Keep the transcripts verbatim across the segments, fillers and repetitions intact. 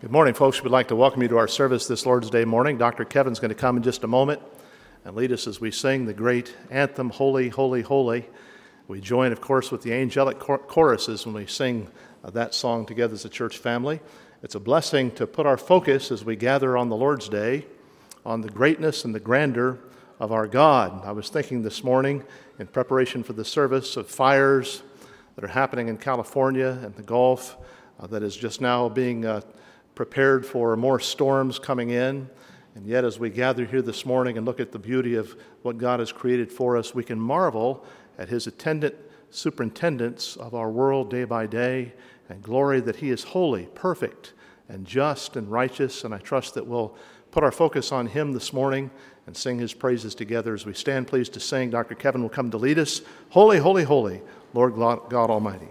Good morning, folks. We'd like to welcome you to our service this Lord's Day morning. Doctor Kevin's going to come in just a moment and lead us as we sing the great anthem, Holy, Holy, Holy. We join, of course, with the angelic chor- choruses when we sing uh, that song together as a church family. It's a blessing to put our focus as we gather on the Lord's Day on the greatness and the grandeur of our God. I was thinking this morning in preparation for the service of fires that are happening in California and the Gulf uh, that is just now being uh, prepared for more storms coming in. And yet, as we gather here this morning and look at the beauty of what God has created for us, we can marvel at his attendant superintendence of our world day by day and glory that he is holy, perfect, and just and righteous. And I trust that we'll put our focus on him this morning and sing his praises together as we stand pleased to sing. Doctor Kevin will come to lead us. Holy, holy, holy, Lord God Almighty.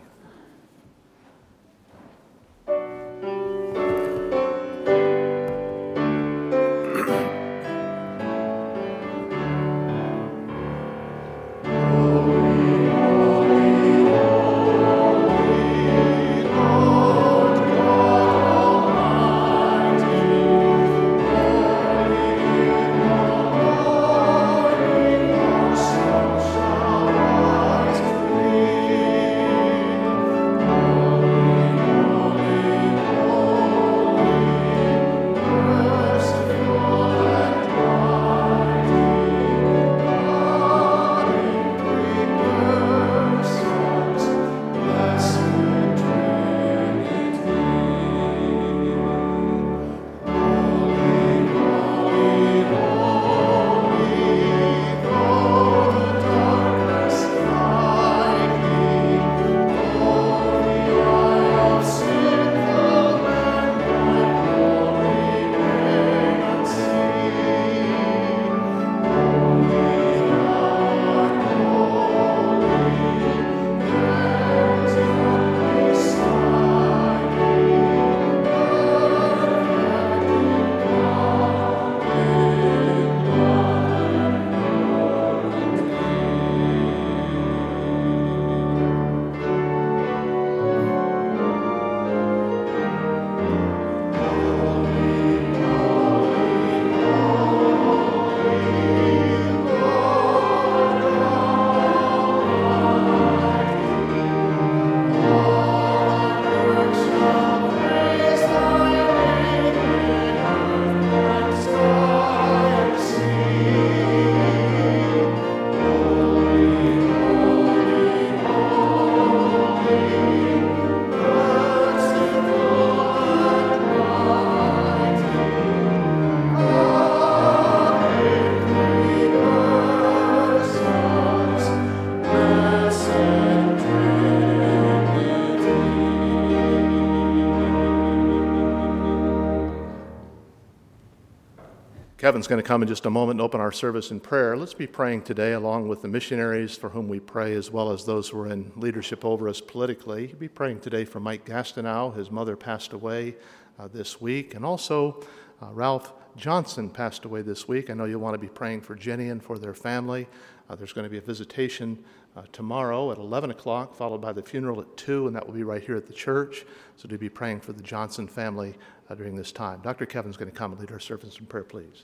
Kevin's going to come in just a moment and open our service in prayer. Let's be praying today along with the missionaries for whom we pray, as well as those who are in leadership over us politically. Be praying today for Mike Gastineau. His mother passed away uh, this week. And also uh, Ralph Johnson passed away this week. I know you'll want to be praying for Jenny and for their family. Uh, there's going to be a visitation uh, tomorrow at eleven o'clock, followed by the funeral at two, and that will be right here at the church. So do be praying for the Johnson family uh, during this time. Doctor Kevin's going to come and lead our service in prayer, please.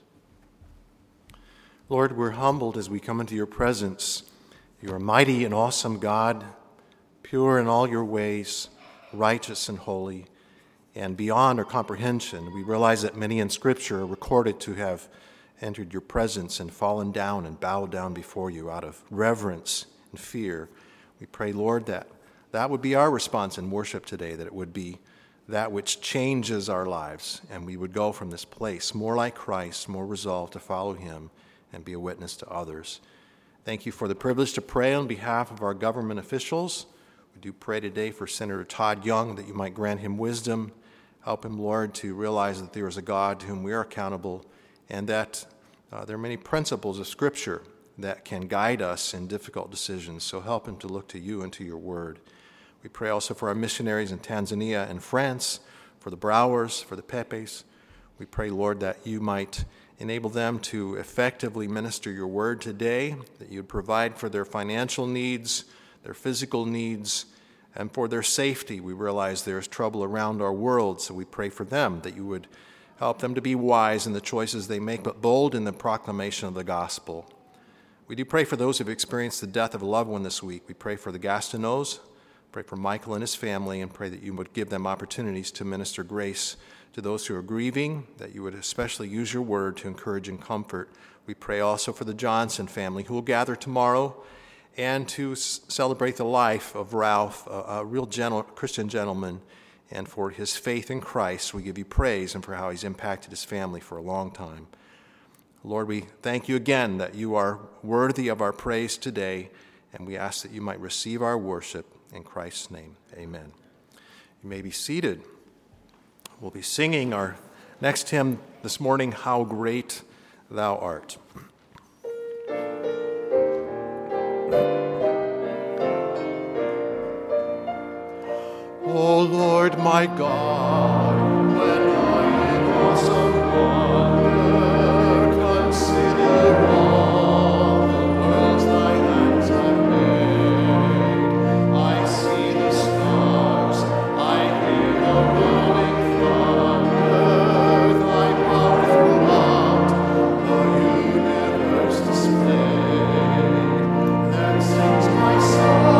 Lord, we're humbled as we come into your presence. You're a mighty and awesome God, pure in all your ways, righteous and holy, and beyond our comprehension. We realize that many in Scripture are recorded to have entered your presence and fallen down and bowed down before you out of reverence and fear. We pray, Lord, that that would be our response in worship today, that it would be that which changes our lives, and we would go from this place more like Christ, more resolved to follow him and be a witness to others. Thank you for the privilege to pray on behalf of our government officials. We do pray today for Senator Todd Young, that you might grant him wisdom. Help him, Lord, to realize that there is a God to whom we are accountable, and that uh, there are many principles of Scripture that can guide us in difficult decisions. So help him to look to you and to your word. We pray also for our missionaries in Tanzania and France, for the Browers, for the Pepes. We pray, Lord, that you might enable them to effectively minister your word today, that you'd provide for their financial needs, their physical needs, and for their safety. We realize there's trouble around our world, so we pray for them, that you would help them to be wise in the choices they make, but bold in the proclamation of the gospel. We do pray for those who have experienced the death of a loved one this week. We pray for the Gastineaus, pray for Michael and his family, and pray that you would give them opportunities to minister grace to those who are grieving, that you would especially use your word to encourage and comfort. We pray also for the Johnson family, who will gather tomorrow and to s- celebrate the life of Ralph, a, a real gentle, Christian gentleman, and for his faith in Christ. We give you praise, and for how he's impacted his family for a long time. Lord, we thank you again that you are worthy of our praise today, and we ask that you might receive our worship. In Christ's name, amen. You may be seated. We'll be singing our next hymn this morning, How Great Thou Art. O Lord, my God, when I in awesome wonder consider all the worlds Thy hands have made, I see the stars, I hear the rolling thunder, Thy power throughout the universe displayed. Then sings my soul.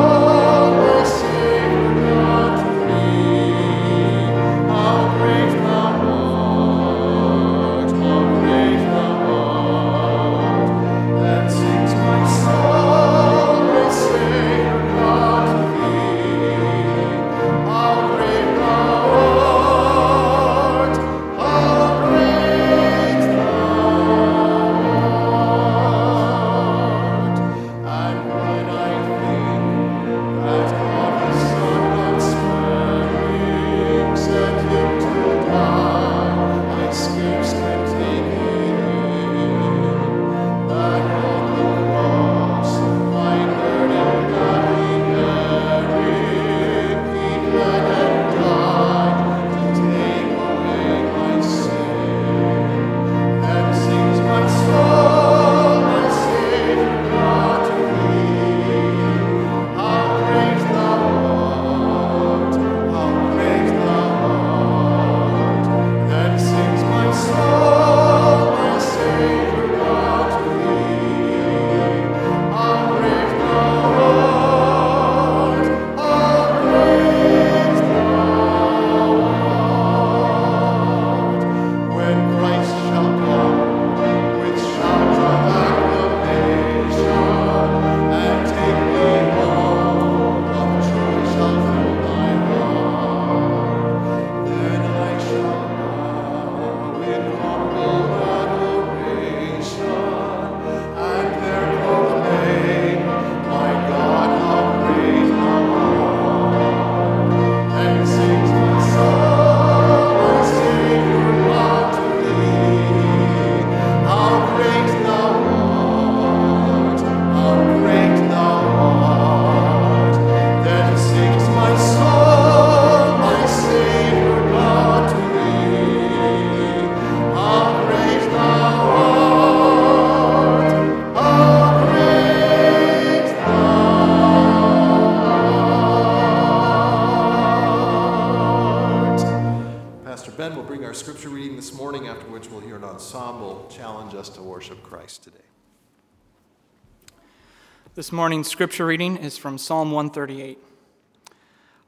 This morning's scripture reading is from Psalm one thirty-eight.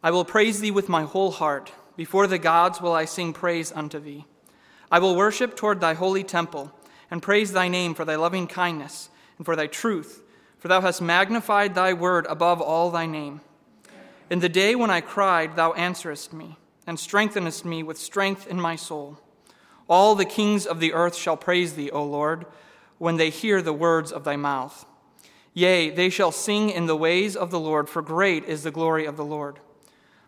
I will praise thee with my whole heart. Before the gods will I sing praise unto thee. I will worship toward thy holy temple, and praise thy name for thy loving kindness, and for thy truth, for thou hast magnified thy word above all thy name. In the day when I cried, thou answerest me, and strengthenest me with strength in my soul. All the kings of the earth shall praise thee, O Lord, when they hear the words of thy mouth. Yea, they shall sing in the ways of the Lord, for great is the glory of the Lord.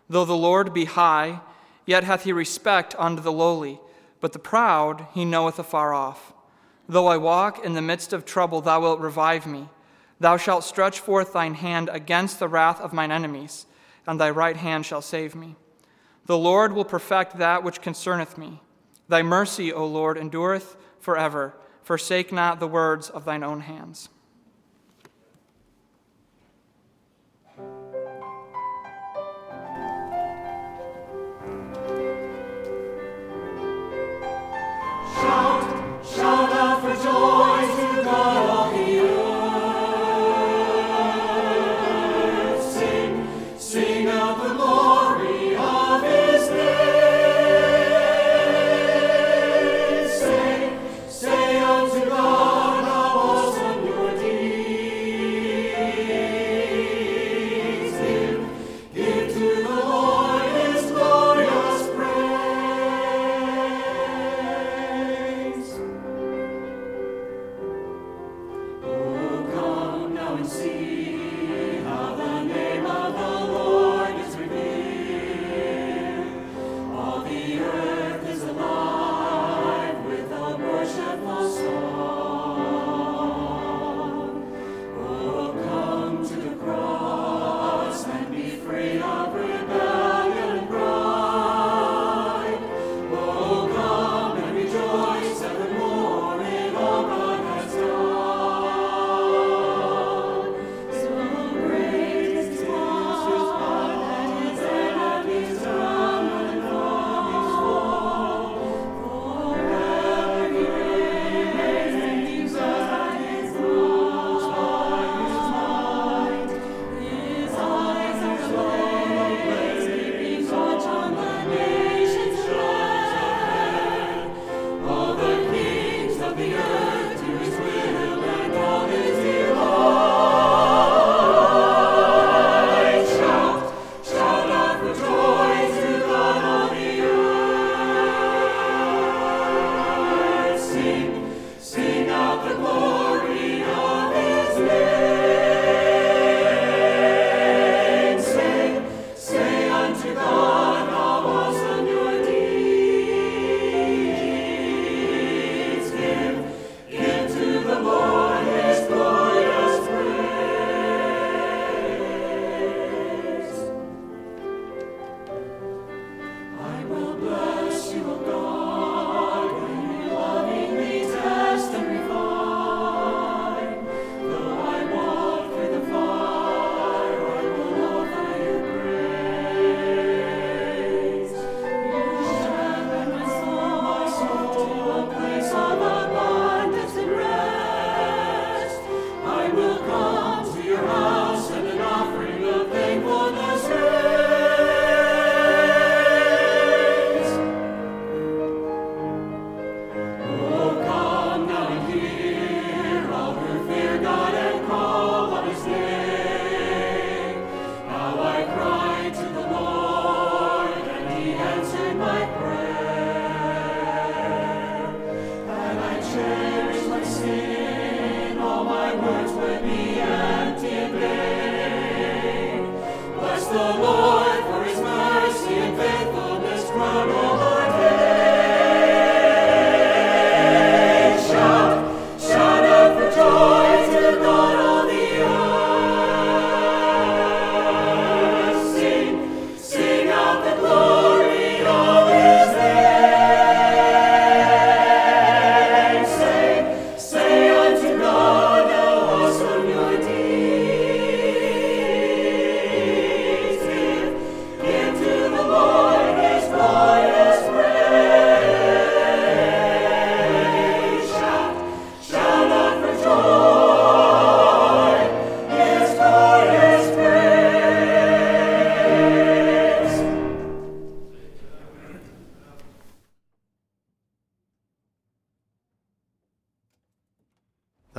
Though the Lord be high, yet hath he respect unto the lowly, but the proud he knoweth afar off. Though I walk in the midst of trouble, thou wilt revive me. Thou shalt stretch forth thine hand against the wrath of mine enemies, and thy right hand shall save me. The Lord will perfect that which concerneth me. Thy mercy, O Lord, endureth forever. Forsake not the words of thine own hands.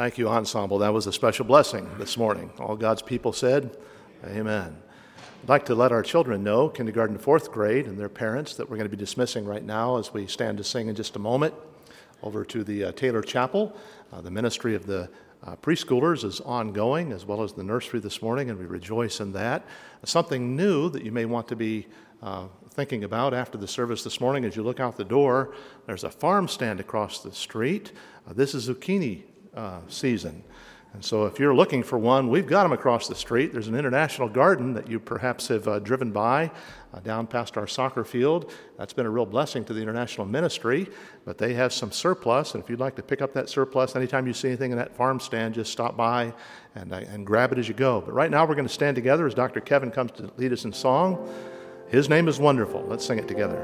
Thank you, ensemble. That was a special blessing this morning. All God's people said, amen. I'd like to let our children know, kindergarten to fourth grade, and their parents, that we're going to be dismissing right now as we stand to sing in just a moment over to the uh, Taylor Chapel. Uh, the ministry of the uh, preschoolers is ongoing, as well as the nursery this morning, and we rejoice in that. Something new that you may want to be Uh, thinking about after the service this morning, as you look out the door, there's a farm stand across the street. Uh, this is zucchini uh, season. And so if you're looking for one, we've got them across the street. There's an international garden that you perhaps have uh, driven by uh, down past our soccer field. That's been a real blessing to the international ministry, but they have some surplus. And if you'd like to pick up that surplus, anytime you see anything in that farm stand, just stop by and, uh, and grab it as you go. But right now we're going to stand together as Doctor Kevin comes to lead us in song. His name is wonderful. Let's sing it together.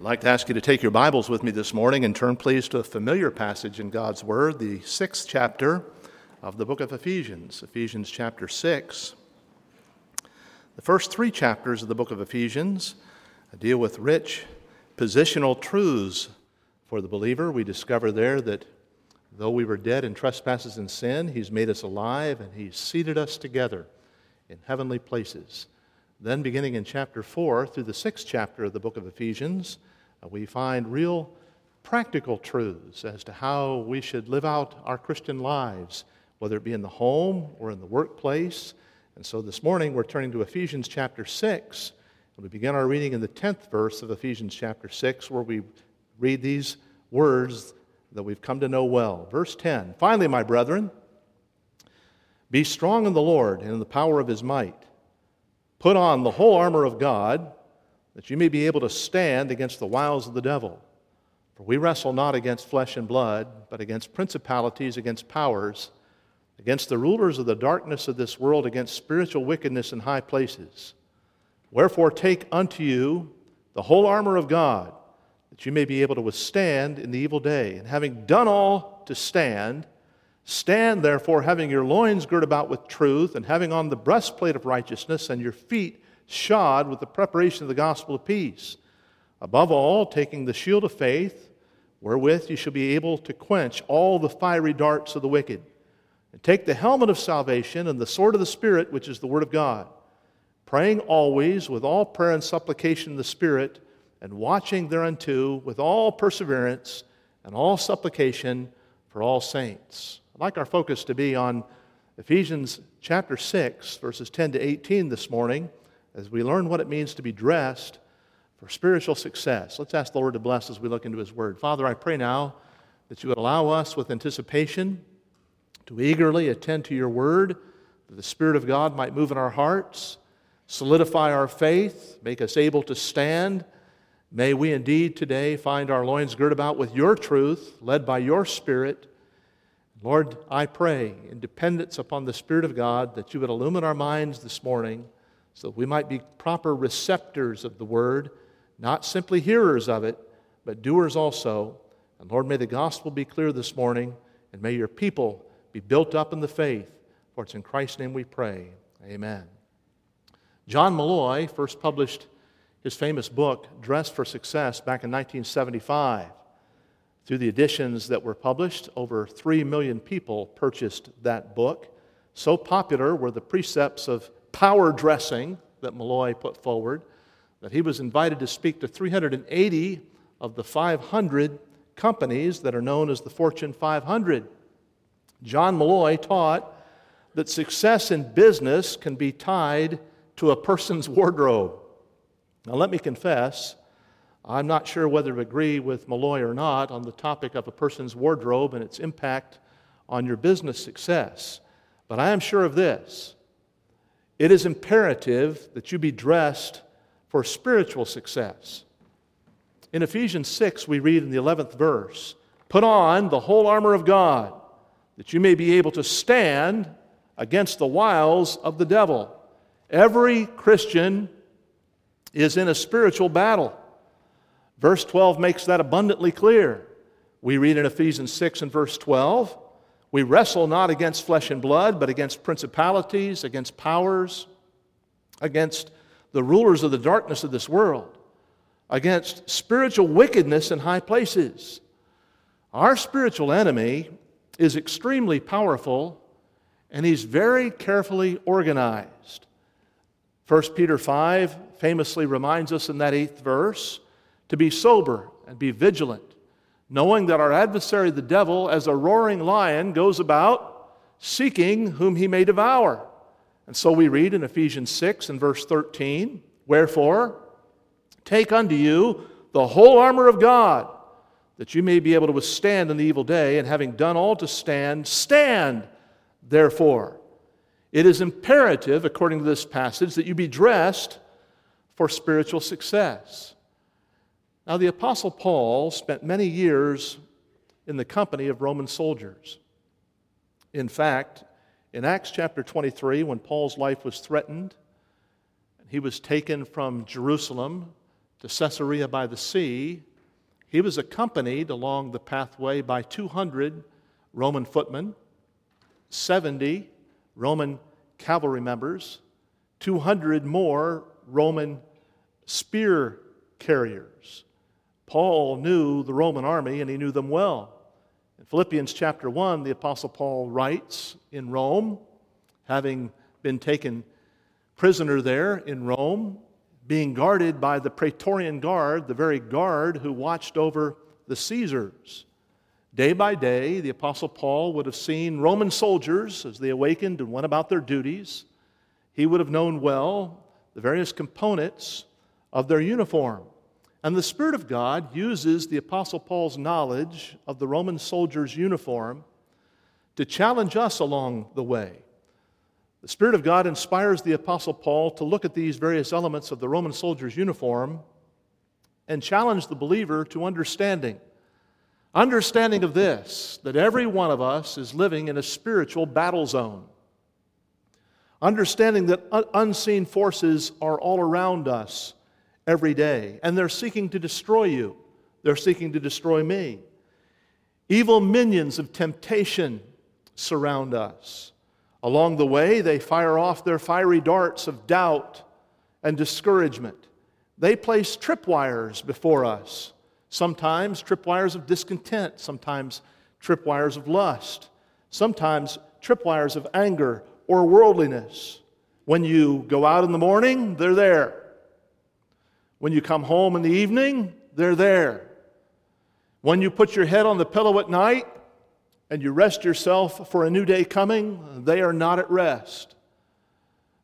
I'd like to ask you to take your Bibles with me this morning and turn, please, to a familiar passage in God's Word, the sixth chapter of the book of Ephesians, Ephesians chapter six. The first three chapters of the book of Ephesians deal with rich positional truths for the believer. We discover there that though we were dead in trespasses and sin, He's made us alive and He's seated us together in heavenly places. Then, beginning in chapter four through the sixth chapter of the book of Ephesians, we find real practical truths as to how we should live out our Christian lives, whether it be in the home or in the workplace. And so this morning we're turning to Ephesians chapter six, and we begin our reading in the tenth verse of Ephesians chapter six, where we read these words that we've come to know well. Verse ten, "Finally, my brethren, be strong in the Lord and in the power of His might. Put on the whole armor of God, that you may be able to stand against the wiles of the devil. For we wrestle not against flesh and blood, but against principalities, against powers, against the rulers of the darkness of this world, against spiritual wickedness in high places. Wherefore take unto you the whole armor of God, that you may be able to withstand in the evil day. And having done all to stand, stand therefore, having your loins girt about with truth, and having on the breastplate of righteousness, and your feet shod with the preparation of the gospel of peace. Above all, taking the shield of faith, wherewith you shall be able to quench all the fiery darts of the wicked. And take the helmet of salvation and the sword of the Spirit, which is the word of God, praying always with all prayer and supplication in the Spirit, and watching thereunto with all perseverance and all supplication for all saints." I'd like our focus to be on Ephesians chapter six, verses ten to eighteen this morning, as we learn what it means to be dressed for spiritual success. Let's ask the Lord to bless as we look into His Word. Father, I pray now that You would allow us with anticipation to eagerly attend to Your Word, that the Spirit of God might move in our hearts, solidify our faith, make us able to stand. May we indeed today find our loins girt about with your truth, led by your Spirit. Lord, I pray in dependence upon the Spirit of God that you would illumine our minds this morning so that we might be proper receptors of the Word, not simply hearers of it, but doers also. And Lord, may the gospel be clear this morning, and may your people be built up in the faith. For it's in Christ's name we pray. Amen. John Molloy first published his famous book, Dressed for Success, back in nineteen seventy-five. Through the editions that were published, over three million people purchased that book. So popular were the precepts of power dressing that Molloy put forward that he was invited to speak to three hundred eighty of the five hundred companies that are known as the Fortune five hundred. John Molloy taught that success in business can be tied to a person's wardrobe. Now, let me confess, I'm not sure whether to agree with Molloy or not on the topic of a person's wardrobe and its impact on your business success. But I am sure of this. It is imperative that you be dressed for spiritual success. In Ephesians six, we read in the eleventh verse, "Put on the whole armor of God, that you may be able to stand against the wiles of the devil." Every Christian is in a spiritual battle. Verse twelve makes that abundantly clear. We read in Ephesians six and verse twelve, "We wrestle not against flesh and blood, but against principalities, against powers, against the rulers of the darkness of this world, against spiritual wickedness in high places." Our spiritual enemy is extremely powerful, and he's very carefully organized. First Peter five famously reminds us in that eighth verse to be sober and be vigilant, knowing that our adversary the devil, as a roaring lion, goes about seeking whom he may devour. And so we read in Ephesians six and verse thirteen, "Wherefore, take unto you the whole armor of God, that you may be able to withstand in the evil day, and having done all to stand, stand therefore." It is imperative, according to this passage, that you be dressed for spiritual success. Now, the Apostle Paul spent many years in the company of Roman soldiers. In fact, in Acts chapter twenty-three, when Paul's life was threatened, he was taken from Jerusalem to Caesarea by the sea, he was accompanied along the pathway by two hundred Roman footmen, seventy Roman cavalry members, two hundred more Roman spear carriers. Paul knew the Roman army, and he knew them well. In Philippians chapter one, the Apostle Paul writes in Rome, having been taken prisoner there in Rome, being guarded by the Praetorian Guard, the very guard who watched over the Caesars. Day by day, the Apostle Paul would have seen Roman soldiers as they awakened and went about their duties. He would have known well the various components of their uniform. And the Spirit of God uses the Apostle Paul's knowledge of the Roman soldier's uniform to challenge us along the way. The Spirit of God inspires the Apostle Paul to look at these various elements of the Roman soldier's uniform and challenge the believer to understanding. Understanding of this, that every one of us is living in a spiritual battle zone. Understanding that unseen forces are all around us every day, and they're seeking to destroy you. They're seeking to destroy me. Evil minions of temptation surround us. Along the way, they fire off their fiery darts of doubt and discouragement. They place tripwires before us. Sometimes tripwires of discontent, sometimes tripwires of lust, sometimes tripwires of anger or worldliness. When you go out in the morning, they're there. When you come home in the evening, they're there. When you put your head on the pillow at night and you rest yourself for a new day coming, they are not at rest.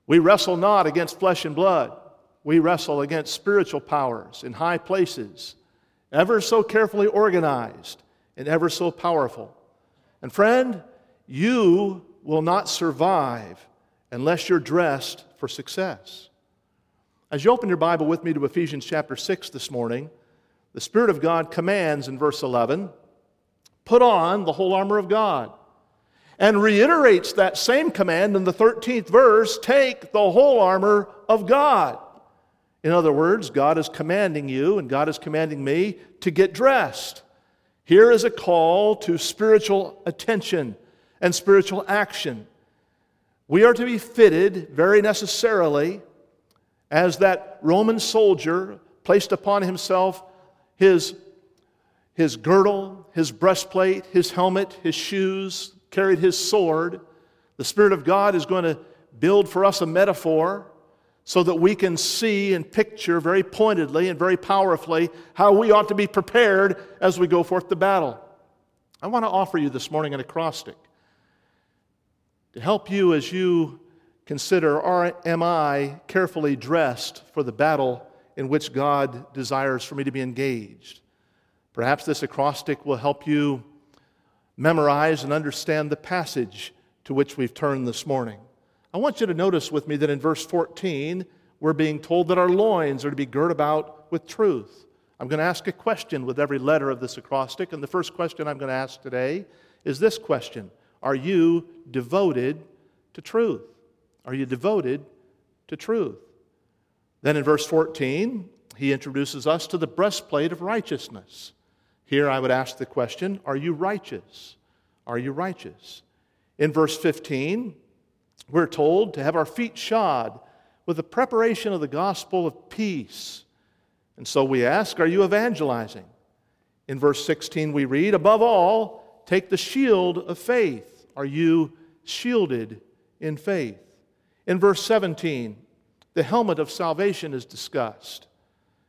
We wrestle not against flesh and blood. We wrestle against spiritual powers in high places, ever so carefully organized and ever so powerful. And friend, you will not survive unless you're dressed for success. As you open your Bible with me to Ephesians chapter six this morning, the Spirit of God commands in verse eleven, put on the whole armor of God, and reiterates that same command in the thirteenth verse, take the whole armor of God. In other words, God is commanding you and God is commanding me to get dressed. Here is a call to spiritual attention and spiritual action. We are to be fitted very necessarily as that Roman soldier placed upon himself his, his girdle, his breastplate, his helmet, his shoes, carried his sword. The Spirit of God is going to build for us a metaphor so that we can see and picture very pointedly and very powerfully how we ought to be prepared as we go forth to battle. I want to offer you this morning an acrostic to help you as you consider, are, am I carefully dressed for the battle in which God desires for me to be engaged? Perhaps this acrostic will help you memorize and understand the passage to which we've turned this morning. I want you to notice with me that in verse fourteen, we're being told that our loins are to be girt about with truth. I'm going to ask a question with every letter of this acrostic, and the first question I'm going to ask today is this question. Are you devoted to truth? Are you devoted to truth? Then in verse fourteen, he introduces us to the breastplate of righteousness. Here I would ask the question, are you righteous? Are you righteous? In verse fifteen, we're told to have our feet shod with the preparation of the gospel of peace. And so we ask, are you evangelizing? In verse sixteen, we read, above all, take the shield of faith. Are you shielded in faith? In verse seventeen, the helmet of salvation is discussed.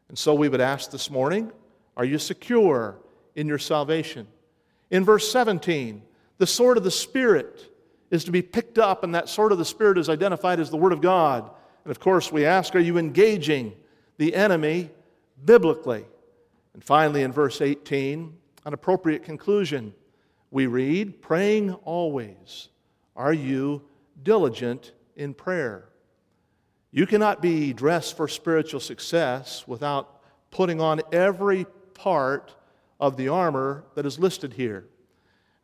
And so we would ask this morning, are you secure in your salvation? In verse seventeen, the sword of the Spirit is to be picked up, and that sword of the Spirit is identified as the Word of God. And of course, we ask, are you engaging the enemy biblically? And finally, in verse eighteen, an appropriate conclusion. We read, praying always. Are you diligent in prayer? You cannot be dressed for spiritual success without putting on every part of the armor that is listed here.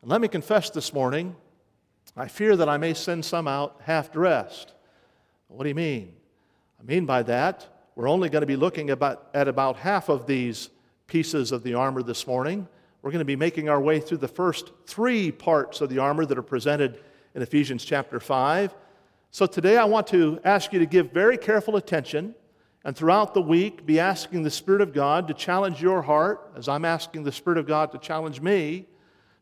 And let me confess this morning, I fear that I may send some out half-dressed. What do you mean? I mean by that, we're only going to be looking about, at about half of these pieces of the armor this morning. We're going to be making our way through the first three parts of the armor that are presented in Ephesians chapter five. So today I want to ask you to give very careful attention and throughout the week be asking the Spirit of God to challenge your heart as I'm asking the Spirit of God to challenge me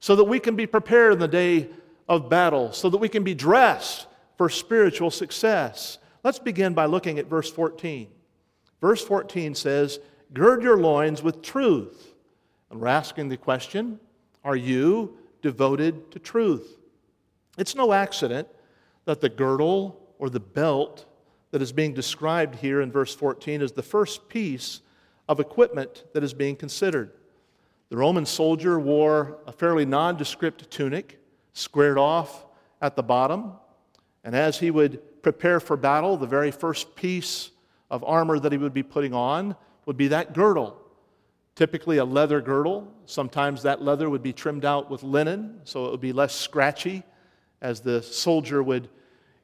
so that we can be prepared in the day of battle, so that we can be dressed for spiritual success. Let's begin by looking at verse fourteen. Verse fourteen says, gird your loins with truth. And we're asking the question, are you devoted to truth? It's no accident that the girdle or the belt that is being described here in verse fourteen is the first piece of equipment that is being considered. The Roman soldier wore a fairly nondescript tunic, squared off at the bottom, and as he would prepare for battle, the very first piece of armor that he would be putting on would be that girdle. Typically a leather girdle. Sometimes that leather would be trimmed out with linen, so it would be less scratchy as the soldier would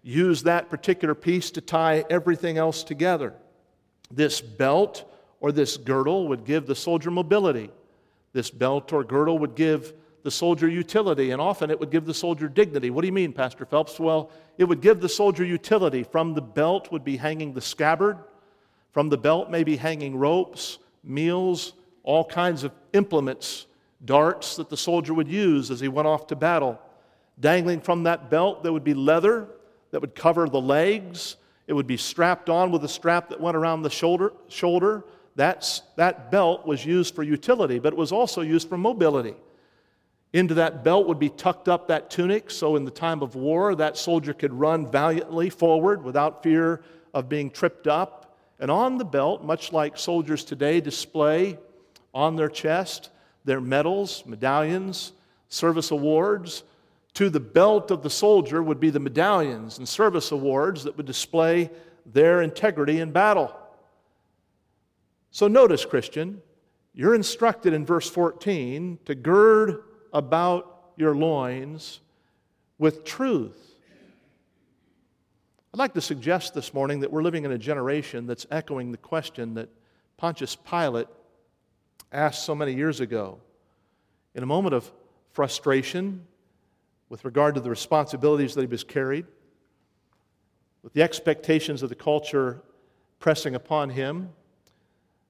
use that particular piece to tie everything else together. This belt or this girdle would give the soldier mobility. This belt or girdle would give the soldier utility, and often it would give the soldier dignity. What do you mean, Pastor Phelps? Well, it would give the soldier utility. From the belt would be hanging the scabbard. From the belt may be hanging ropes, meals, all kinds of implements, darts that the soldier would use as he went off to battle. Dangling from that belt, there would be leather that would cover the legs. It would be strapped on with a strap that went around the shoulder. shoulder. That's, that belt was used for utility, but it was also used for mobility. Into that belt would be tucked up that tunic, so in the time of war, that soldier could run valiantly forward without fear of being tripped up. And on the belt, much like soldiers today display on their chest, their medals, medallions, service awards. To the belt of the soldier would be the medallions and service awards that would display their integrity in battle. So notice, Christian, you're instructed in verse fourteen to gird about your loins with truth. I'd like to suggest this morning that we're living in a generation that's echoing the question that Pontius Pilate asked so many years ago. In a moment of frustration with regard to the responsibilities that he was carried, with the expectations of the culture pressing upon him,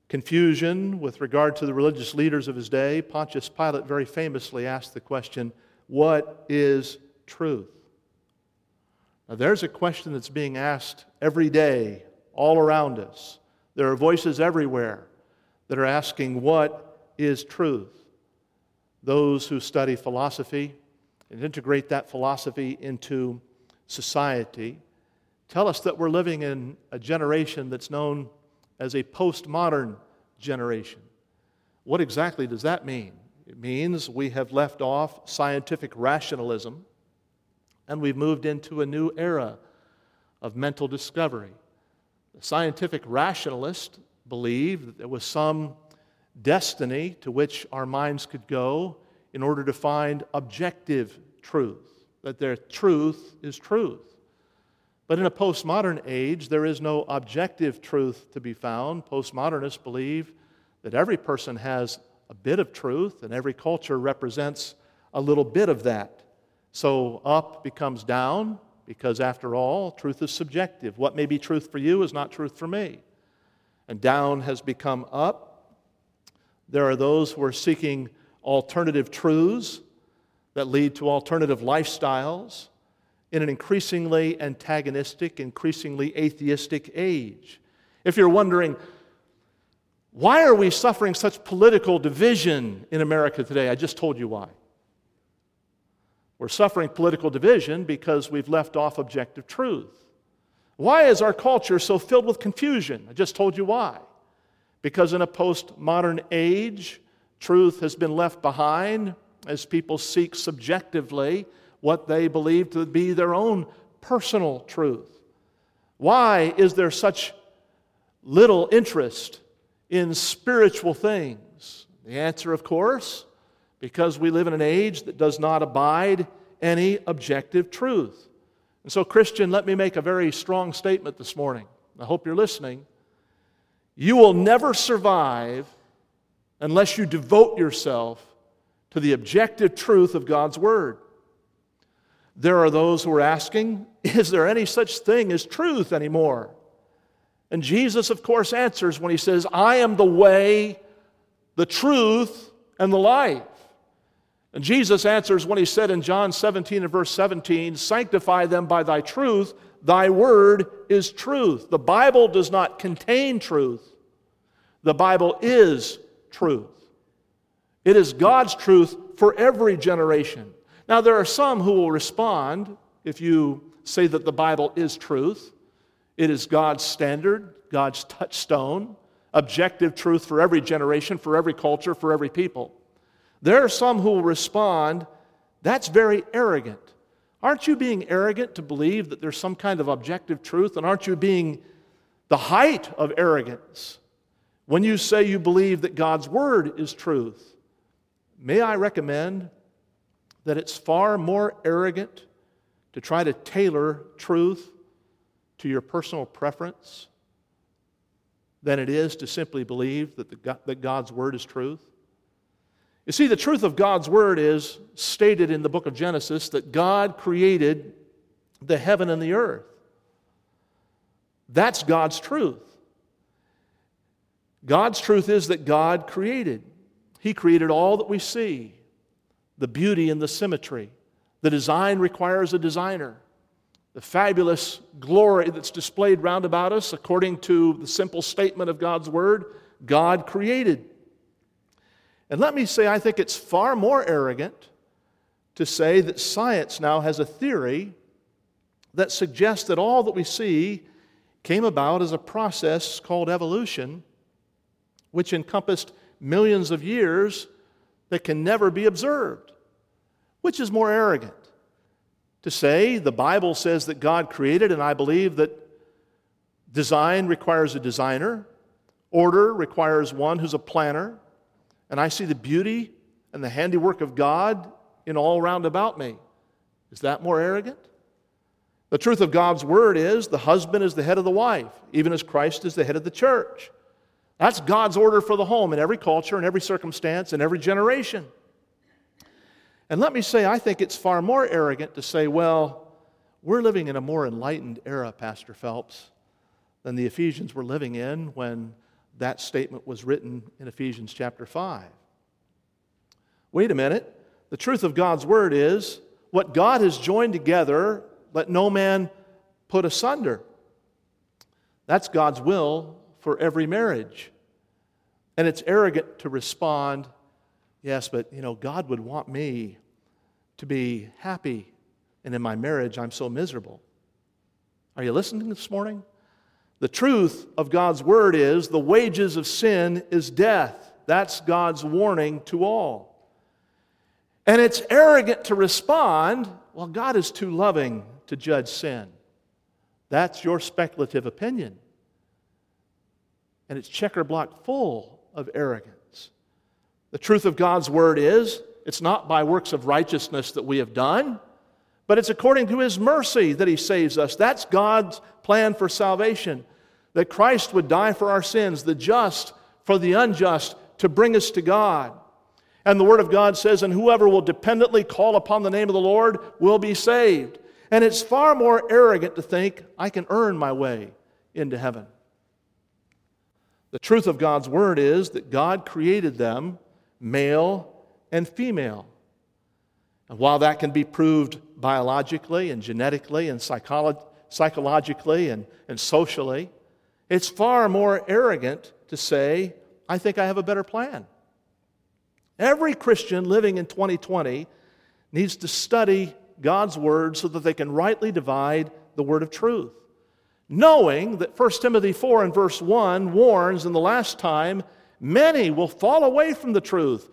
confusion with regard to the religious leaders of his day, Pontius Pilate very famously asked the question, "What is truth?" Now, there's a question that's being asked every day, all around us. There are voices everywhere that are asking, what is truth? Those who study philosophy and integrate that philosophy into society tell us that we're living in a generation that's known as a postmodern generation. What exactly does that mean? It means we have left off scientific rationalism and we've moved into a new era of mental discovery. The scientific rationalists believed that there was some destiny to which our minds could go in order to find objective truth, that their truth is truth. But in a postmodern age, there is no objective truth to be found. Postmodernists believe that every person has a bit of truth, and every culture represents a little bit of that. So up becomes down, because after all, truth is subjective. What may be truth for you is not truth for me. And down has become up. There are those who are seeking alternative truths that lead to alternative lifestyles in an increasingly antagonistic, increasingly atheistic age. If you're wondering, why are we suffering such political division in America today? I just told you why. We're suffering political division because we've left off objective truth. Why is our culture so filled with confusion? I just told you why. Because in a postmodern age, truth has been left behind as people seek subjectively what they believe to be their own personal truth. Why is there such little interest in spiritual things? The answer, of course, because we live in an age that does not abide any objective truth. And so, Christian, let me make a very strong statement this morning. I hope you're listening. You will never survive unless you devote yourself to the objective truth of God's Word. There are those who are asking, is there any such thing as truth anymore? And Jesus, of course, answers when he says, I am the way, the truth, and the life. And Jesus answers when he said in John seventeen and verse seventeen, sanctify them by thy truth, thy word is truth. The Bible does not contain truth. The Bible is truth. It is God's truth for every generation. Now, there are some who will respond if you say that the Bible is truth. It is God's standard, God's touchstone, objective truth for every generation, for every culture, for every people. There are some who will respond, that's very arrogant. Aren't you being arrogant to believe that there's some kind of objective truth? And aren't you being the height of arrogance when you say you believe that God's Word is truth? May I recommend that it's far more arrogant to try to tailor truth to your personal preference than it is to simply believe that, the, that God's Word is truth? You see, the truth of God's Word is stated in the book of Genesis that God created the heaven and the earth. That's God's truth. God's truth is that God created. He created all that we see, the beauty and the symmetry. The design requires a designer. The fabulous glory that's displayed round about us, according to the simple statement of God's Word, God created. And let me say, I think it's far more arrogant to say that science now has a theory that suggests that all that we see came about as a process called evolution, which encompassed millions of years that can never be observed. Which is more arrogant? To say the Bible says that God created, and I believe that design requires a designer, Order requires one who's a planner, and I see the beauty and the handiwork of God in all round about me. Is that more arrogant? The truth of God's word is the husband is the head of the wife, even as Christ is the head of the church. That's God's order for the home in every culture, in every circumstance, in every generation. And let me say, I think it's far more arrogant to say, well, we're living in a more enlightened era, Pastor Phelps, than the Ephesians were living in when that statement was written in Ephesians chapter five. Wait a minute. The truth of God's word is, what God has joined together, let no man put asunder. That's God's will for every marriage. And it's arrogant to respond, yes, but, you know, God would want me to be happy, and in my marriage I'm so miserable. Are you listening this morning? The truth of God's word is the wages of sin is death. That's God's warning to all. And it's arrogant to respond, well, God is too loving to judge sin. That's your speculative opinion. And it's checker block full of arrogance. The truth of God's word is, it's not by works of righteousness that we have done, but it's according to His mercy that He saves us. That's God's plan for salvation, that Christ would die for our sins, the just for the unjust, to bring us to God. And the Word of God says, and whoever will dependently call upon the name of the Lord will be saved. And it's far more arrogant to think, I can earn my way into heaven. The truth of God's Word is that God created them male and female. And while that can be proved biologically and genetically and psycholo- psychologically and, and socially, it's far more arrogant to say, I think I have a better plan. Every Christian living in twenty twenty needs to study God's Word so that they can rightly divide the Word of truth, knowing that First Timothy four and verse one warns in the last time, many will fall away from the truth.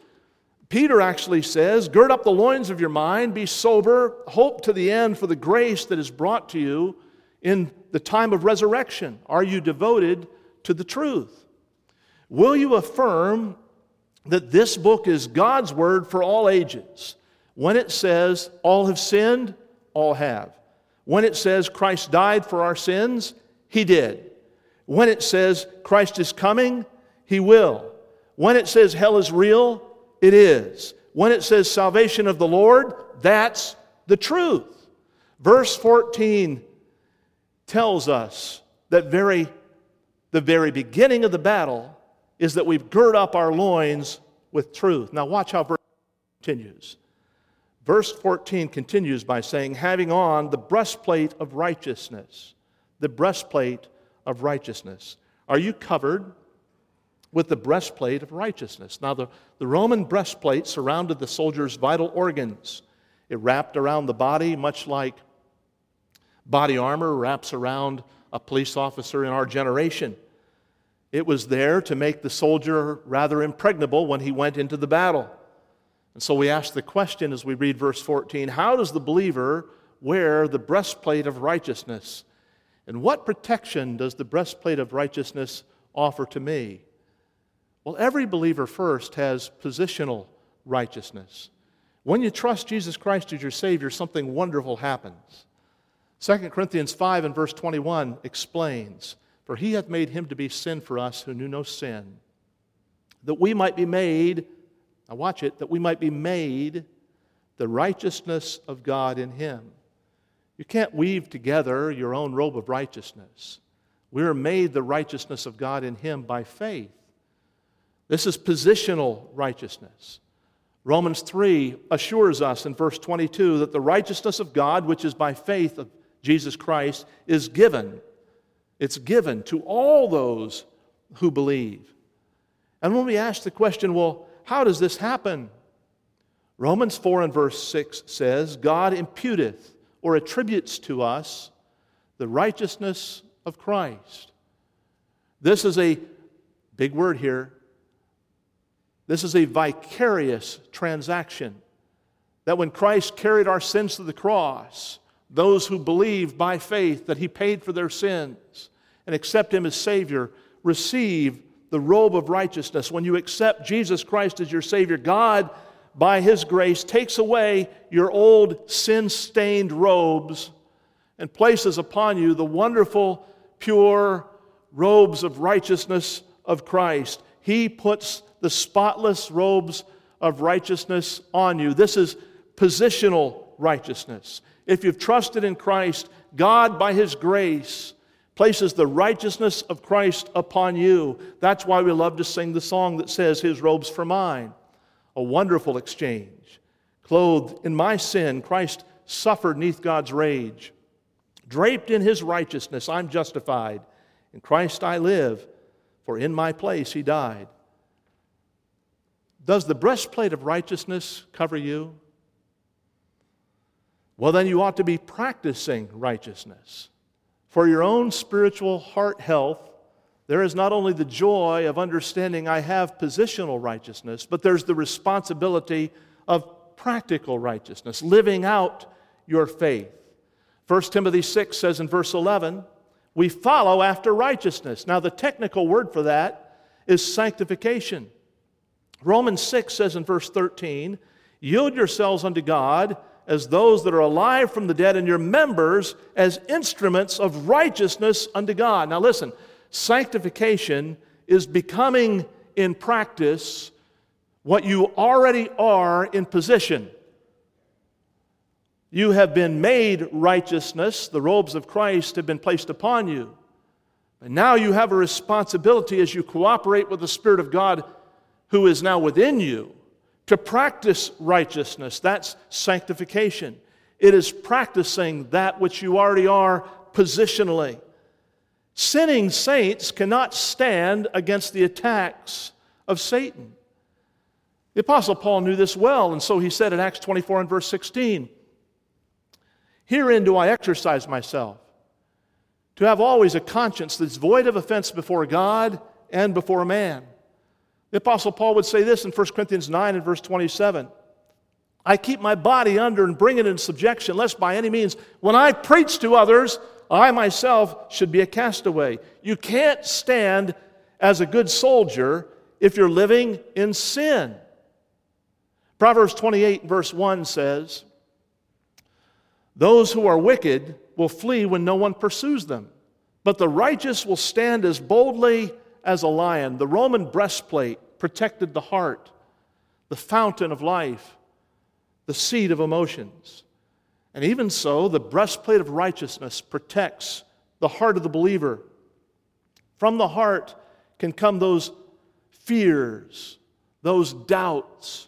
Peter actually says, gird up the loins of your mind, be sober, hope to the end for the grace that is brought to you in the time of resurrection. Are you devoted to the truth? Will you affirm that this book is God's word for all ages? When it says, all have sinned, all have. When it says, Christ died for our sins, He did. When it says, Christ is coming, He will. When it says hell is real, it is. When it says salvation of the Lord, that's the truth. Verse fourteen tells us that very, the very beginning of the battle is that we've girded up our loins with truth. Now watch how verse continues. Verse fourteen continues by saying, having on the breastplate of righteousness. The breastplate of righteousness. Are you covered with the breastplate of righteousness? Now, the, the Roman breastplate surrounded the soldier's vital organs. It wrapped around the body, much like body armor wraps around a police officer in our generation. It was there to make the soldier rather impregnable when he went into the battle. And so we ask the question as we read verse fourteen, how does the believer wear the breastplate of righteousness? And what protection does the breastplate of righteousness offer to me? Well, every believer first has positional righteousness. When you trust Jesus Christ as your Savior, something wonderful happens. Second Corinthians five and verse twenty-one explains, for He hath made Him to be sin for us who knew no sin, that we might be made, now watch it, that we might be made the righteousness of God in Him. You can't weave together your own robe of righteousness. We are made the righteousness of God in Him by faith. This is positional righteousness. Romans three assures us in verse twenty-two that the righteousness of God, which is by faith of Jesus Christ, is given. It's given to all those who believe. And when we ask the question, well, how does this happen? Romans four and verse six says, God imputeth or attributes to us the righteousness of Christ. This is a big word here. This is a vicarious transaction, that when Christ carried our sins to the cross, those who believe by faith that He paid for their sins and accept Him as Savior receive the robe of righteousness. When you accept Jesus Christ as your Savior, God, by His grace, takes away your old sin-stained robes and places upon you the wonderful, pure robes of righteousness of Christ. He puts the spotless robes of righteousness on you. This is positional righteousness. If you've trusted in Christ, God, by His grace, places the righteousness of Christ upon you. That's why we love to sing the song that says, His robes for mine. A wonderful exchange. Clothed in my sin, Christ suffered neath God's rage. Draped in His righteousness, I'm justified. In Christ I live, for in my place He died. Does the breastplate of righteousness cover you? Well, then you ought to be practicing righteousness. For your own spiritual heart health, there is not only the joy of understanding I have positional righteousness, but there's the responsibility of practical righteousness, living out your faith. First Timothy six says in verse eleven, we follow after righteousness. Now the technical word for that is sanctification. Romans six says in verse thirteen, yield yourselves unto God as those that are alive from the dead, and your members as instruments of righteousness unto God. Now listen, sanctification is becoming in practice what you already are in position. You have been made righteousness. The robes of Christ have been placed upon you. And now you have a responsibility as you cooperate with the Spirit of God who is now within you to practice righteousness. That's sanctification. It is practicing that which you already are positionally. Sinning saints cannot stand against the attacks of Satan. The Apostle Paul knew this well, and so he said in Acts twenty-four and verse sixteen, herein do I exercise myself, to have always a conscience that's void of offense before God and before man. The Apostle Paul would say this in First Corinthians nine and verse twenty-seven. I keep my body under and bring it in subjection, lest by any means, when I preach to others, I myself should be a castaway. You can't stand as a good soldier if you're living in sin. Proverbs twenty-eight verse one says, those who are wicked will flee when no one pursues them, but the righteous will stand as boldly as a lion. The Roman breastplate protected the heart, the fountain of life, the seat of emotions. And even so, the breastplate of righteousness protects the heart of the believer. From the heart can come those fears, those doubts.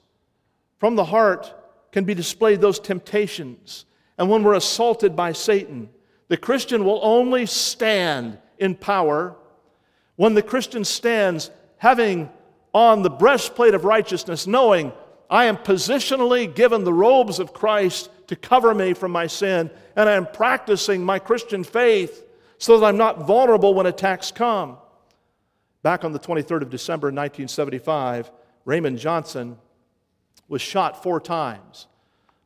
From the heart can be displayed those temptations. And when we're assaulted by Satan, the Christian will only stand in power when the Christian stands having on the breastplate of righteousness, knowing I am positionally given the robes of Christ to cover me from my sin, and I am practicing my Christian faith so that I'm not vulnerable when attacks come. Back on the twenty-third of December nineteen seventy-five, Raymond Johnson was shot four times.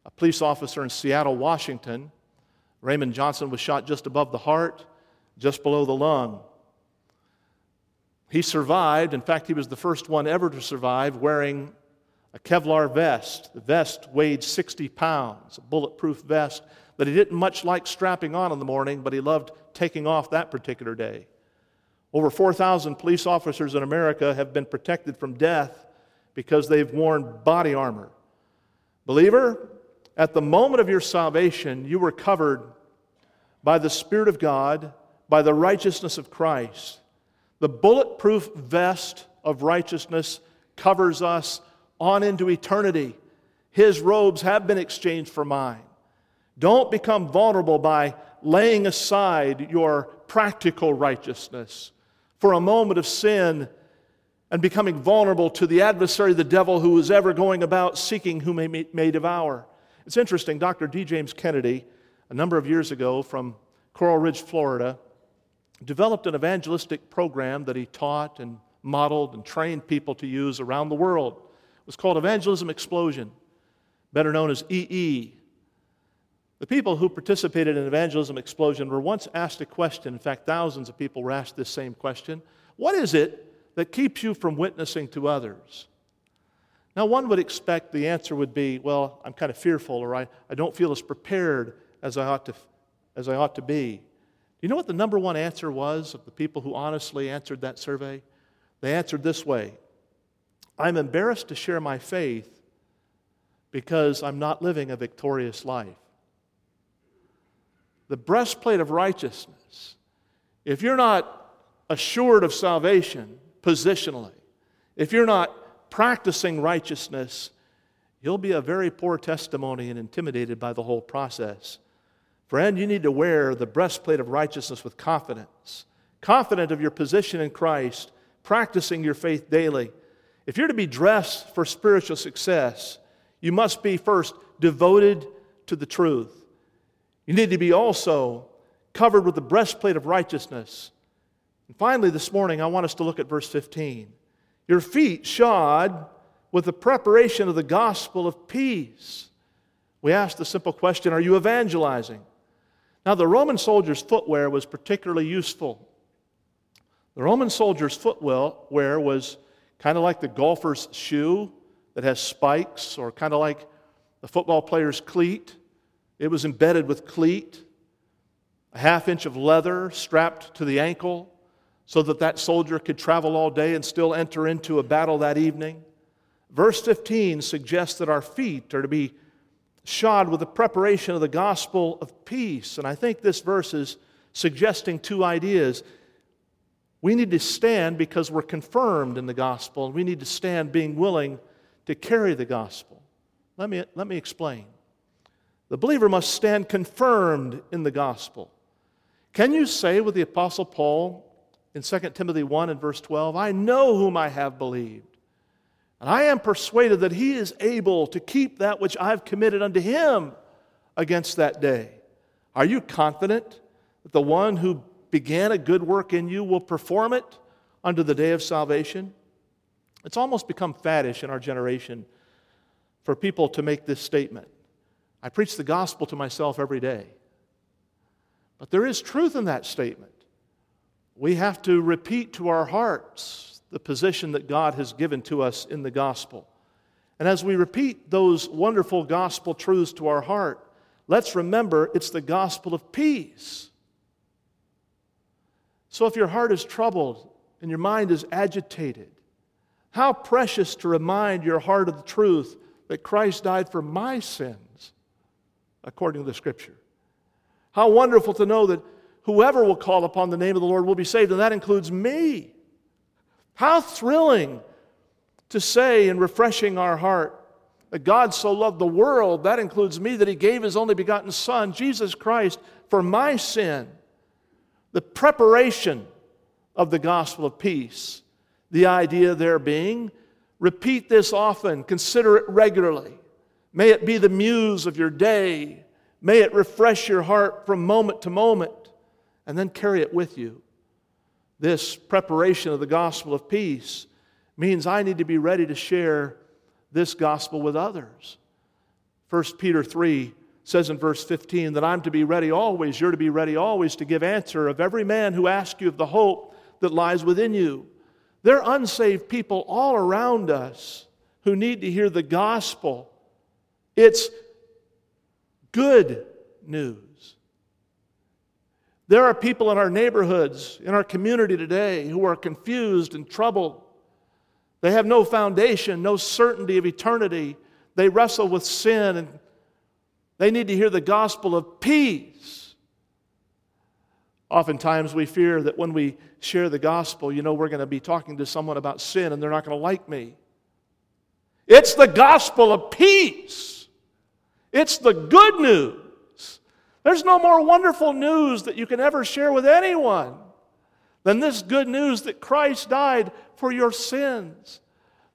A police officer in Seattle, Washington, Raymond Johnson was shot just above the heart, just below the lung. He survived. In fact, he was the first one ever to survive wearing a Kevlar vest. The vest weighed sixty pounds, a bulletproof vest that he didn't much like strapping on in the morning, but he loved taking off that particular day. Over four thousand police officers in America have been protected from death because they've worn body armor. Believer, at the moment of your salvation, you were covered by the Spirit of God, by the righteousness of Christ. The bulletproof vest of righteousness covers us on into eternity. His robes have been exchanged for mine. Don't become vulnerable by laying aside your practical righteousness for a moment of sin and becoming vulnerable to the adversary, the devil, who is ever going about seeking whom he may devour. It's interesting, Doctor D. James Kennedy, a number of years ago from Coral Ridge, Florida, developed an evangelistic program that he taught and modeled and trained people to use around the world. It was called Evangelism Explosion, better known as E E. The people who participated in Evangelism Explosion were once asked a question. In fact, thousands of people were asked this same question. What is it that keeps you from witnessing to others? Now, one would expect the answer would be, well, I'm kind of fearful, or I, I don't feel as prepared as I ought to, as I ought to be. You know what the number one answer was of the people who honestly answered that survey? They answered this way: I'm embarrassed to share my faith because I'm not living a victorious life. The breastplate of righteousness, if you're not assured of salvation positionally, if you're not practicing righteousness, you'll be a very poor testimony and intimidated by the whole process. Friend, you need to wear the breastplate of righteousness with confidence, confident of your position in Christ, practicing your faith daily. If you're to be dressed for spiritual success, you must be first devoted to the truth. You need to be also covered with the breastplate of righteousness. And finally, this morning, I want us to look at verse fifteen. Your feet shod with the preparation of the gospel of peace. We ask the simple question, are you evangelizing? Now, the Roman soldier's footwear was particularly useful. The Roman soldier's footwear was kind of like the golfer's shoe that has spikes, or kind of like the football player's cleat. It was embedded with cleat, a half inch of leather strapped to the ankle so that that soldier could travel all day and still enter into a battle that evening. Verse fifteen suggests that our feet are to be shod with the preparation of the gospel of peace. And I think this verse is suggesting two ideas. We need to stand because we're confirmed in the gospel, and we need to stand being willing to carry the gospel. Let me, let me explain. The believer must stand confirmed in the gospel. Can you say with the Apostle Paul in Second Timothy one and verse twelve, I know whom I have believed, and I am persuaded that he is able to keep that which I have committed unto him against that day? Are you confident that the one who began a good work in you will perform it unto the day of salvation? It's almost become faddish in our generation for people to make this statement. I preach the gospel to myself every day. But there is truth in that statement. We have to repeat to our hearts the position that God has given to us in the gospel. And as we repeat those wonderful gospel truths to our heart, let's remember it's the gospel of peace. So if your heart is troubled and your mind is agitated, how precious to remind your heart of the truth that Christ died for my sins, according to the Scripture. How wonderful to know that whoever will call upon the name of the Lord will be saved, and that includes me. How thrilling to say and refreshing our heart that God so loved the world, that includes me, that He gave His only begotten Son, Jesus Christ, for my sin. The preparation of the gospel of peace. The idea there being, repeat this often, consider it regularly. May it be the muse of your day. May it refresh your heart from moment to moment, and then carry it with you. This preparation of the gospel of peace means I need to be ready to share this gospel with others. First Peter three says in verse fifteen that I'm to be ready always, you're to be ready always to give answer of every man who asks you of the hope that lies within you. There are unsaved people all around us who need to hear the gospel. It's good news. There are people in our neighborhoods, in our community today, who are confused and troubled. They have no foundation, no certainty of eternity. They wrestle with sin, and they need to hear the gospel of peace. Oftentimes we fear that when we share the gospel, you know, we're going to be talking to someone about sin and they're not going to like me. It's the gospel of peace. It's the good news. There's no more wonderful news that you can ever share with anyone than this good news that Christ died for your sins,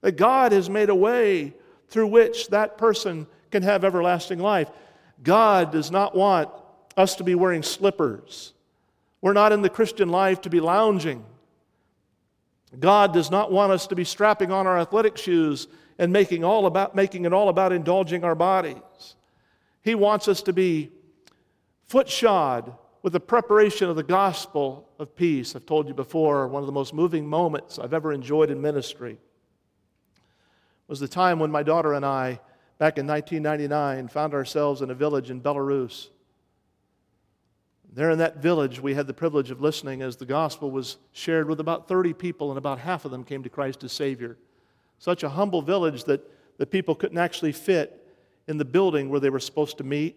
that God has made a way through which that person can have everlasting life. God does not want us to be wearing slippers. We're not in the Christian life to be lounging. God does not want us to be strapping on our athletic shoes and making all about making it all about indulging our bodies. He wants us to be foot shod with the preparation of the gospel of peace. I've told you before, one of the most moving moments I've ever enjoyed in ministry was the time when my daughter and I, back in nineteen ninety-nine, found ourselves in a village in Belarus. There in that village, we had the privilege of listening as the gospel was shared with about thirty people, and about half of them came to Christ as Savior. Such a humble village that the people couldn't actually fit in the building where they were supposed to meet.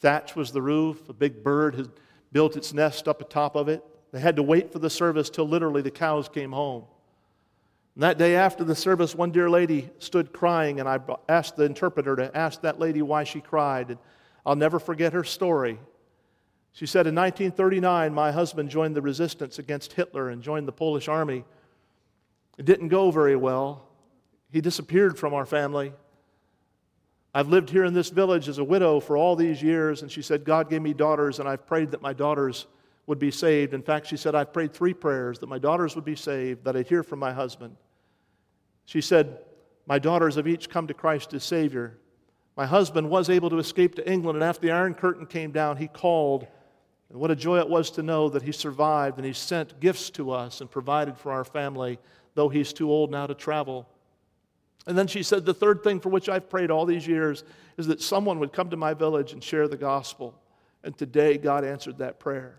Thatch was the roof. A big bird had built its nest up atop of it. They had to wait for the service till literally the cows came home. And that day after the service, one dear lady stood crying, and I asked the interpreter to ask that lady why she cried. And I'll never forget her story. She said, in nineteen thirty-nine, my husband joined the resistance against Hitler and joined the Polish army. It didn't go very well. He disappeared from our family. I've lived here in this village as a widow for all these years, and she said, God gave me daughters, and I've prayed that my daughters would be saved. In fact, she said, I've prayed three prayers, that my daughters would be saved, that I'd hear from my husband. She said, my daughters have each come to Christ as Savior. My husband was able to escape to England, and after the Iron Curtain came down, he called. And what a joy it was to know that he survived, and he sent gifts to us and provided for our family, though he's too old now to travel. And then she said, the third thing for which I've prayed all these years is that someone would come to my village and share the gospel. And today, God answered that prayer.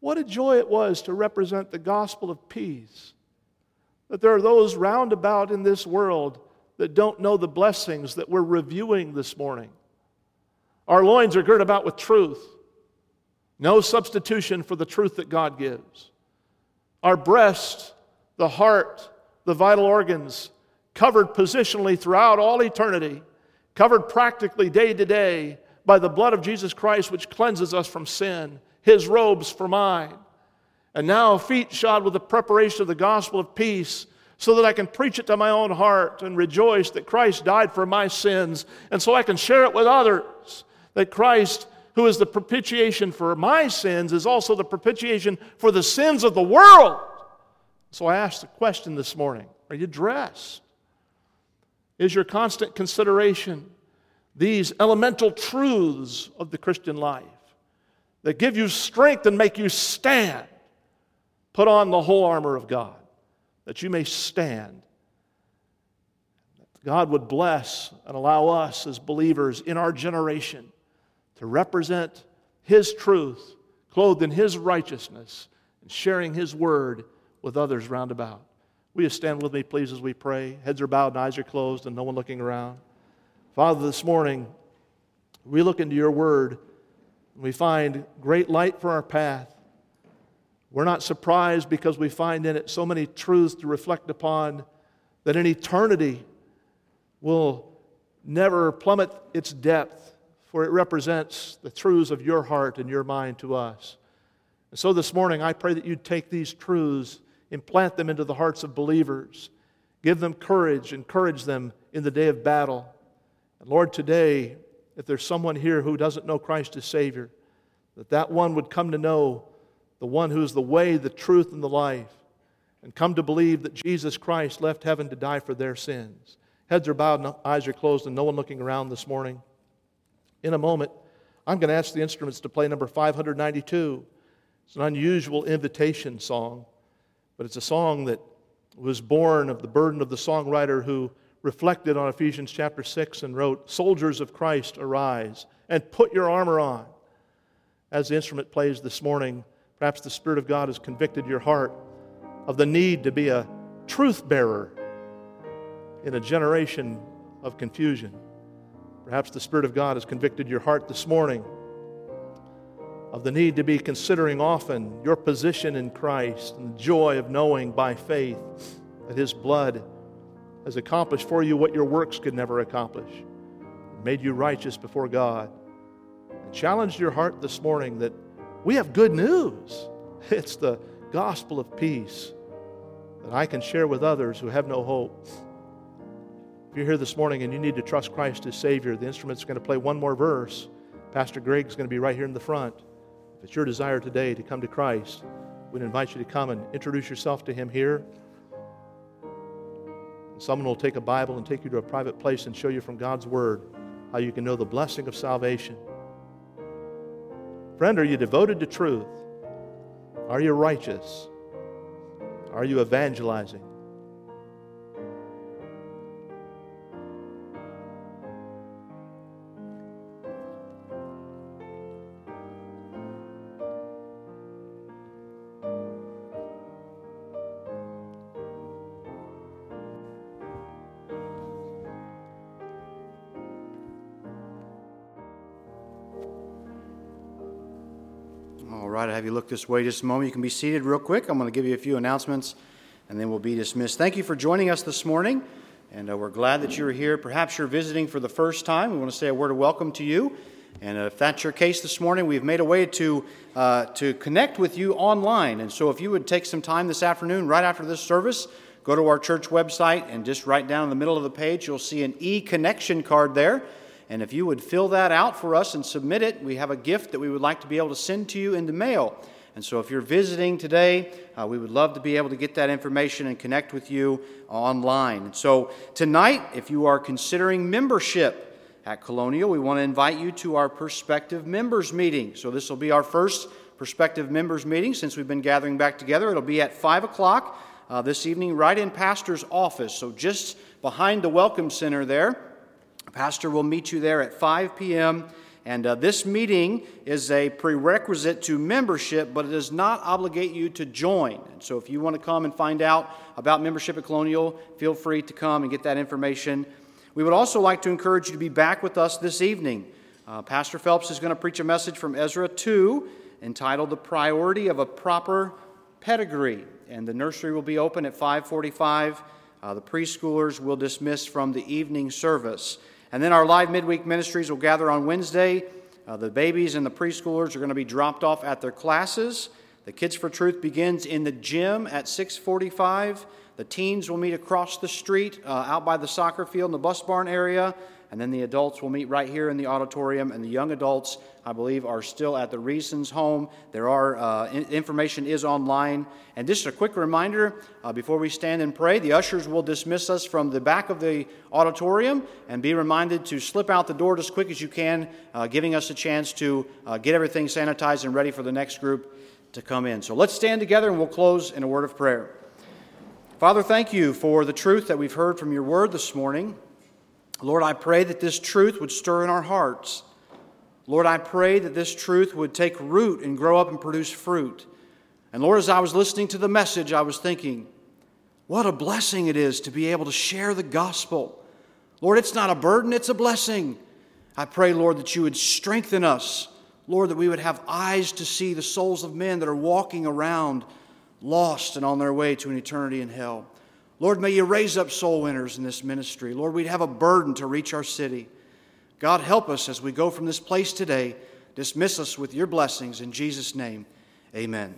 What a joy it was to represent the gospel of peace. That there are those roundabout in this world that don't know the blessings that we're reviewing this morning. Our loins are girt about with truth. No substitution for the truth that God gives. Our breast, the heart, the vital organs, covered positionally throughout all eternity, covered practically day to day by the blood of Jesus Christ, which cleanses us from sin, his robes for mine. And now feet shod with the preparation of the gospel of peace, so that I can preach it to my own heart and rejoice that Christ died for my sins, and so I can share it with others, that Christ, who is the propitiation for my sins, is also the propitiation for the sins of the world. So I asked the question this morning, are you dressed? Is your constant consideration these elemental truths of the Christian life that give you strength and make you stand? Put on the whole armor of God that you may stand. God would bless and allow us as believers in our generation to represent his truth, clothed in his righteousness, and sharing his word with others round about. Will you stand with me, please, as we pray? Heads are bowed and eyes are closed and no one looking around. Father, this morning, we look into your word and we find great light for our path. We're not surprised because we find in it so many truths to reflect upon that in eternity will never plummet its depth, for it represents the truths of your heart and your mind to us. And so this morning, I pray that you'd take these truths, implant them into the hearts of believers. Give them courage. Encourage them in the day of battle. And Lord, today, if there's someone here who doesn't know Christ as Savior, that that one would come to know the one who is the way, the truth, and the life, and come to believe that Jesus Christ left heaven to die for their sins. Heads are bowed and eyes are closed and no one looking around this morning. In a moment, I'm going to ask the instruments to play number five hundred ninety-two. It's an unusual invitation song. But it's a song that was born of the burden of the songwriter who reflected on Ephesians chapter six and wrote, soldiers of Christ, arise and put your armor on. As the instrument plays this morning, perhaps the Spirit of God has convicted your heart of the need to be a truth bearer in a generation of confusion. Perhaps the Spirit of God has convicted your heart this morning of the need to be considering often your position in Christ and the joy of knowing by faith that his blood has accomplished for you what your works could never accomplish. It made you righteous before God. And challenged your heart this morning that we have good news. It's the gospel of peace that I can share with others who have no hope. If you're here this morning and you need to trust Christ as Savior, the instrument's going to play one more verse. Pastor Greg's going to be right here in the front. If it's your desire today to come to Christ, we'd invite you to come and introduce yourself to him here. Someone will take a Bible and take you to a private place and show you from God's Word how you can know the blessing of salvation. Friend, are you devoted to truth? Are you righteous? Are you evangelizing? Have you looked this way just a moment? You can be seated real quick. I'm going to give you a few announcements, and then we'll be dismissed. Thank you for joining us this morning, and uh, we're glad that you're here. Perhaps you're visiting for the first time. We want to say a word of welcome to you, and uh, if that's your case this morning, we've made a way to uh, to connect with you online, and so if you would take some time this afternoon, right after this service, go to our church website, and just right down in the middle of the page, you'll see an e-connection card there. And if you would fill that out for us and submit it, we have a gift that we would like to be able to send to you in the mail. And so if you're visiting today, uh, we would love to be able to get that information and connect with you online. And so tonight, if you are considering membership at Colonial, we want to invite you to our prospective members meeting. So this will be our first prospective members meeting since we've been gathering back together. It'll be at five o'clock uh, this evening right in Pastor's office. So just behind the Welcome Center there. Pastor will meet you there at five p.m., and uh, this meeting is a prerequisite to membership, but it does not obligate you to join. And so if you want to come and find out about membership at Colonial, feel free to come and get that information. We would also like to encourage you to be back with us this evening. Uh, Pastor Phelps is going to preach a message from Ezra two entitled The Priority of a Proper Pedigree, and the nursery will be open at five forty-five. Uh, the preschoolers will dismiss from the evening service. And then our live midweek ministries will gather on Wednesday. Uh, the babies and the preschoolers are going to be dropped off at their classes. The Kids for Truth begins in the gym at six forty-five. The teens will meet across the street, uh, out by the soccer field in the bus barn area. And then the adults will meet right here in the auditorium. And the young adults, I believe, are still at the Reasons home. There are uh, information is online. And just a quick reminder, uh, before we stand and pray, the ushers will dismiss us from the back of the auditorium, and be reminded to slip out the door as quick as you can, uh, giving us a chance to uh, get everything sanitized and ready for the next group to come in. So let's stand together, and we'll close in a word of prayer. Father, thank you for the truth that we've heard from your word this morning. Lord, I pray that this truth would stir in our hearts. Lord, I pray that this truth would take root and grow up and produce fruit. And Lord, as I was listening to the message, I was thinking, what a blessing it is to be able to share the gospel. Lord, it's not a burden, it's a blessing. I pray, Lord, that you would strengthen us. Lord, that we would have eyes to see the souls of men that are walking around lost and on their way to an eternity in hell. Lord, may you raise up soul winners in this ministry. Lord, we'd have a burden to reach our city. God, help us as we go from this place today. Dismiss us with your blessings. In Jesus' name, amen.